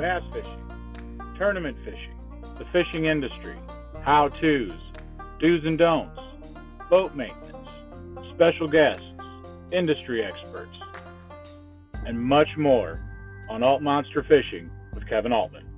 bass fishing, tournament fishing, the fishing industry, how-tos, do's and don'ts, boat maintenance, special guests, industry experts, and much more on Alt Monster Fishing with Kevin Altman.